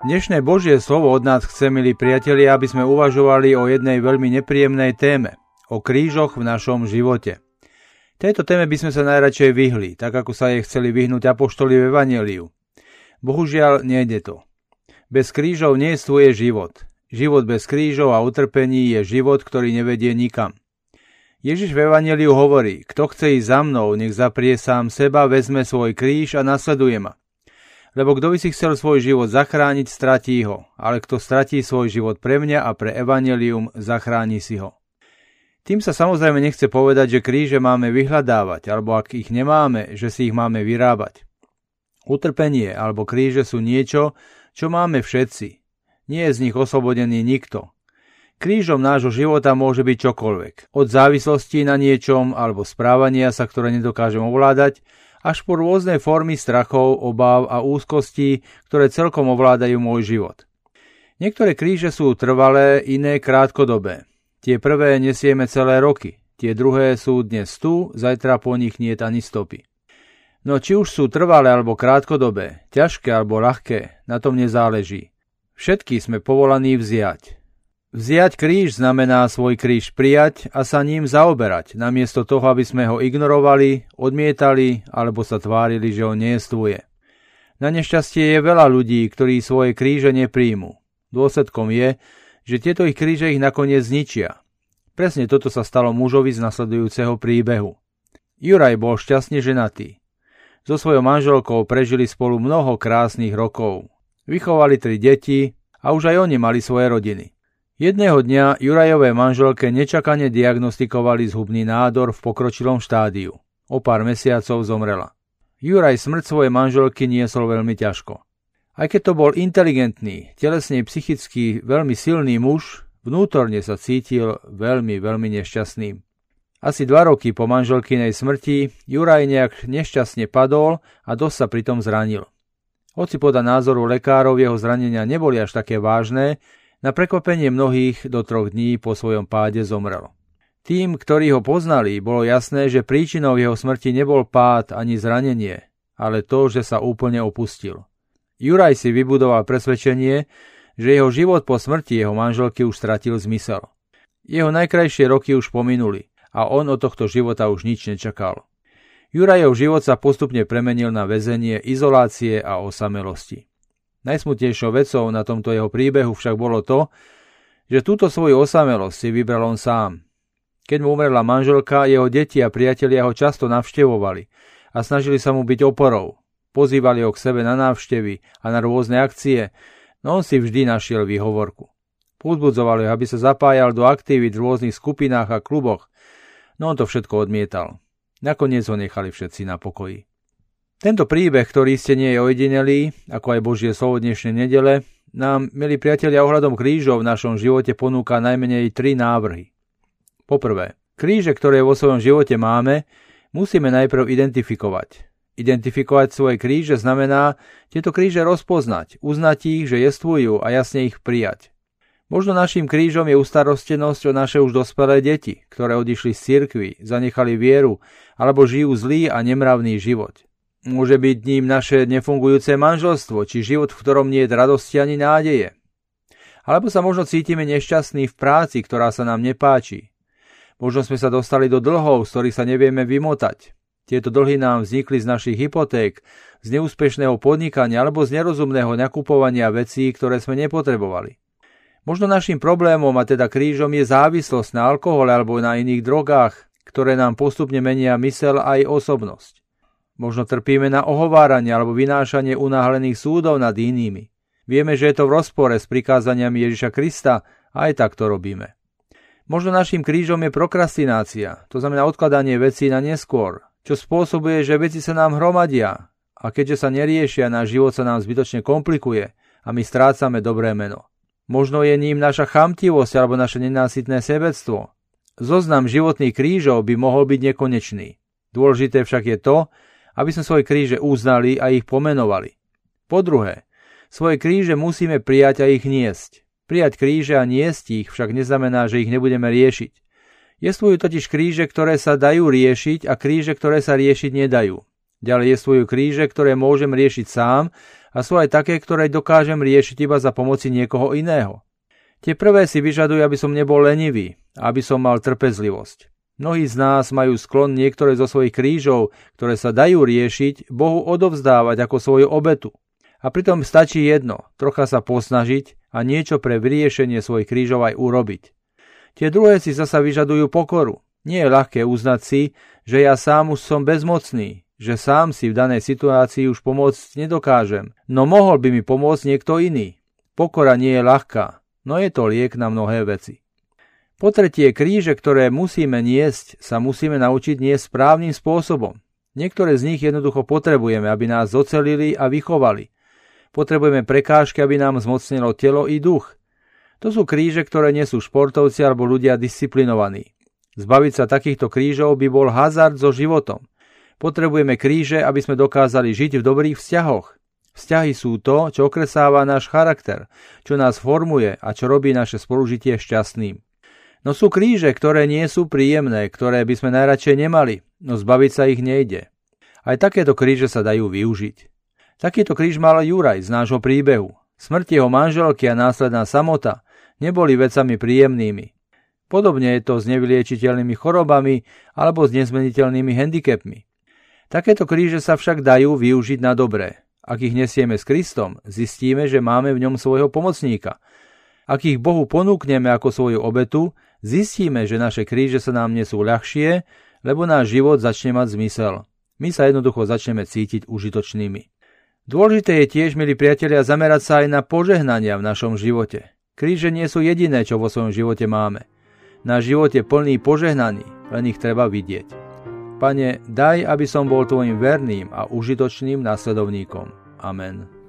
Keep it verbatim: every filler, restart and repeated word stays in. Dnešné Božie slovo od nás chce, milí priatelia, aby sme uvažovali o jednej veľmi nepríjemnej téme, o krížoch v našom živote. Tejto téme by sme sa najradšej vyhli, tak ako sa jej chceli vyhnúť apoštoli v Evanjeliu. Bohužiaľ, nejde to. Bez krížov nie je život. Život bez krížov a utrpení je život, ktorý nevedie nikam. Ježiš v Evanjeliu hovorí, kto chce ísť za mnou, nech zaprie sám seba, vezme svoj kríž a nasleduje ma. Lebo kto by si chcel svoj život zachrániť, stratí ho, ale kto stratí svoj život pre mňa a pre evanjelium, zachráni si ho. Tým sa samozrejme nechce povedať, že kríže máme vyhľadávať, alebo ak ich nemáme, že si ich máme vyrábať. Utrpenie alebo kríže sú niečo, čo máme všetci. Nie je z nich oslobodený nikto. Krížom nášho života môže byť čokoľvek. Od závislosti na niečom alebo správania sa, ktoré nedokážem ovládať, až po rôzne formy strachov, obáv a úzkostí, ktoré celkom ovládajú môj život. Niektoré kríže sú trvalé, iné krátkodobé. Tie prvé nesieme celé roky, tie druhé sú dnes tu, zajtra po nich niet ani stopy. No či už sú trvalé alebo krátkodobé, ťažké alebo ľahké, na tom nezáleží. Všetky sme povolaní vziať. Vziať kríž znamená svoj kríž prijať a sa ním zaoberať, namiesto toho, aby sme ho ignorovali, odmietali alebo sa tvárili, že ho neexistuje. Na nešťastie je veľa ľudí, ktorí svoje kríže nepríjmu. Dôsledkom je, že tieto ich kríže ich nakoniec zničia. Presne toto sa stalo mužovi z nasledujúceho príbehu. Juraj bol šťastne ženatý. So svojou manželkou prežili spolu mnoho krásnych rokov. Vychovali tri deti a už aj oni mali svoje rodiny. Jedného dňa Jurajové manželke nečakane diagnostikovali zhubný nádor v pokročilom štádiu. O pár mesiacov zomrela. Juraj smrť svojej manželky niesol veľmi ťažko. Aj keď to bol inteligentný, telesne i psychicky veľmi silný muž, vnútorne sa cítil veľmi, veľmi nešťastným. Asi dva roky po manželkynej smrti Juraj nejak nešťastne padol a dosť sa pritom zranil. Hoci podľa názoru lekárov jeho zranenia neboli až také vážne, na prekvapenie mnohých do troch dní po svojom páde zomrel. Tým, ktorí ho poznali, bolo jasné, že príčinou jeho smrti nebol pád ani zranenie, ale to, že sa úplne opustil. Juraj si vybudoval presvedčenie, že jeho život po smrti jeho manželky už stratil zmysel. Jeho najkrajšie roky už pominuli a on od tohto života už nič nečakal. Jurajov život sa postupne premenil na väzenie, izolácie a osamelosti. Najsmutnejšou vecou na tomto jeho príbehu však bolo to, že túto svoju osamelosť si vybral on sám. Keď mu umrela manželka, jeho deti a priatelia ho často navštevovali a snažili sa mu byť oporou. Pozývali ho k sebe na návštevy a na rôzne akcie, no on si vždy našiel výhovorku. Povzbudzovali ho, aby sa zapájal do aktivít v rôznych skupinách a kluboch, no on to všetko odmietal. Nakoniec ho nechali všetci na pokoji. Tento príbeh, ktorý ste nie je ojedinelý, ako aj Božie slovo dnešnej nedele, nám, milí priatelia, ohľadom krížov v našom živote ponúka najmenej tri návrhy. Poprvé, kríže, ktoré vo svojom živote máme, musíme najprv identifikovať. Identifikovať svoje kríže znamená tieto kríže rozpoznať, uznať ich, že jestvujú a jasne ich prijať. Možno našim krížom je ustarostenosť o naše už dospelé deti, ktoré odišli z cirkvi, zanechali vieru alebo žijú zlý a nemravný život. Môže byť ním naše nefungujúce manželstvo, či život, v ktorom nie je radosti ani nádeje. Alebo sa možno cítime nešťastní v práci, ktorá sa nám nepáči. Možno sme sa dostali do dlhov, z ktorých sa nevieme vymotať. Tieto dlhy nám vznikli z našich hypoték, z neúspešného podnikania alebo z nerozumného nakupovania vecí, ktoré sme nepotrebovali. Možno našim problémom a teda krížom je závislosť na alkohole alebo na iných drogách, ktoré nám postupne menia myseľ aj osobnosť. Možno trpíme na ohováranie alebo vynášanie unáhlených súdov nad inými. Vieme, že je to v rozpore s prikázaniami Ježiša Krista a aj tak to robíme. Možno našim krížom je prokrastinácia, to znamená odkladanie vecí na neskôr, čo spôsobuje, že veci sa nám hromadia a keďže sa neriešia, náš život sa nám zbytočne komplikuje a my strácame dobré meno. Možno je ním naša chamtivosť alebo naše nenásytné sebectvo. Zoznam životných krížov by mohol byť nekonečný. Dôležité však je to, aby sme svoje kríže uznali a ich pomenovali. Po druhé, svoje kríže musíme prijať a ich niesť. Prijať kríže a niesť ich však neznamená, že ich nebudeme riešiť. Jestvujú totiž kríže, ktoré sa dajú riešiť a kríže, ktoré sa riešiť nedajú. Ďalej jestvujú kríže, ktoré môžem riešiť sám a sú aj také, ktoré dokážem riešiť iba za pomoci niekoho iného. Tie prvé si vyžadujú, aby som nebol lenivý, aby som mal trpezlivosť. Mnohí z nás majú sklon niektoré zo svojich krížov, ktoré sa dajú riešiť, Bohu odovzdávať ako svoju obetu. A pritom stačí jedno, trocha sa posnažiť a niečo pre vyriešenie svojich krížov aj urobiť. Tie druhé si zasa vyžadujú pokoru. Nie je ľahké uznať si, že ja sám už som bezmocný, že sám si v danej situácii už pomôcť nedokážem, no mohol by mi pomôcť niekto iný. Pokora nie je ľahká, no je to liek na mnohé veci. Po tretie, kríže, ktoré musíme niesť, sa musíme naučiť niesť správnym spôsobom. Niektoré z nich jednoducho potrebujeme, aby nás zocelili a vychovali. Potrebujeme prekážky, aby nám zmocnilo telo i duch. To sú kríže, ktoré nesú športovci alebo ľudia disciplinovaní. Zbaviť sa takýchto krížov by bol hazard so životom. Potrebujeme kríže, aby sme dokázali žiť v dobrých vzťahoch. Vzťahy sú to, čo okresáva náš charakter, čo nás formuje a čo robí naše spolužitie šťastným. No sú kríže, ktoré nie sú príjemné, ktoré by sme najradšej nemali, no zbaviť sa ich nejde. Aj takéto kríže sa dajú využiť. Takýto kríž mal Juraj z nášho príbehu. Smrť jeho manželky a následná samota neboli vecami príjemnými. Podobne je to s nevyliečiteľnými chorobami alebo s nezmeniteľnými handicapmi. Takéto kríže sa však dajú využiť na dobré. Ak ich nesieme s Kristom, zistíme, že máme v ňom svojho pomocníka. Ak ich Bohu ponúkneme ako svoju obetu, zistíme, že naše kríže sa nám nesú ľahšie, lebo náš život začne mať zmysel. My sa jednoducho začneme cítiť užitočnými. Dôležité je tiež, milí priatelia, zamerať sa aj na požehnania v našom živote. Kríže nie sú jediné, čo vo svojom živote máme. Náš život je plný požehnaní, len ich treba vidieť. Pane, daj, aby som bol tvojim verným a užitočným nasledovníkom. Amen.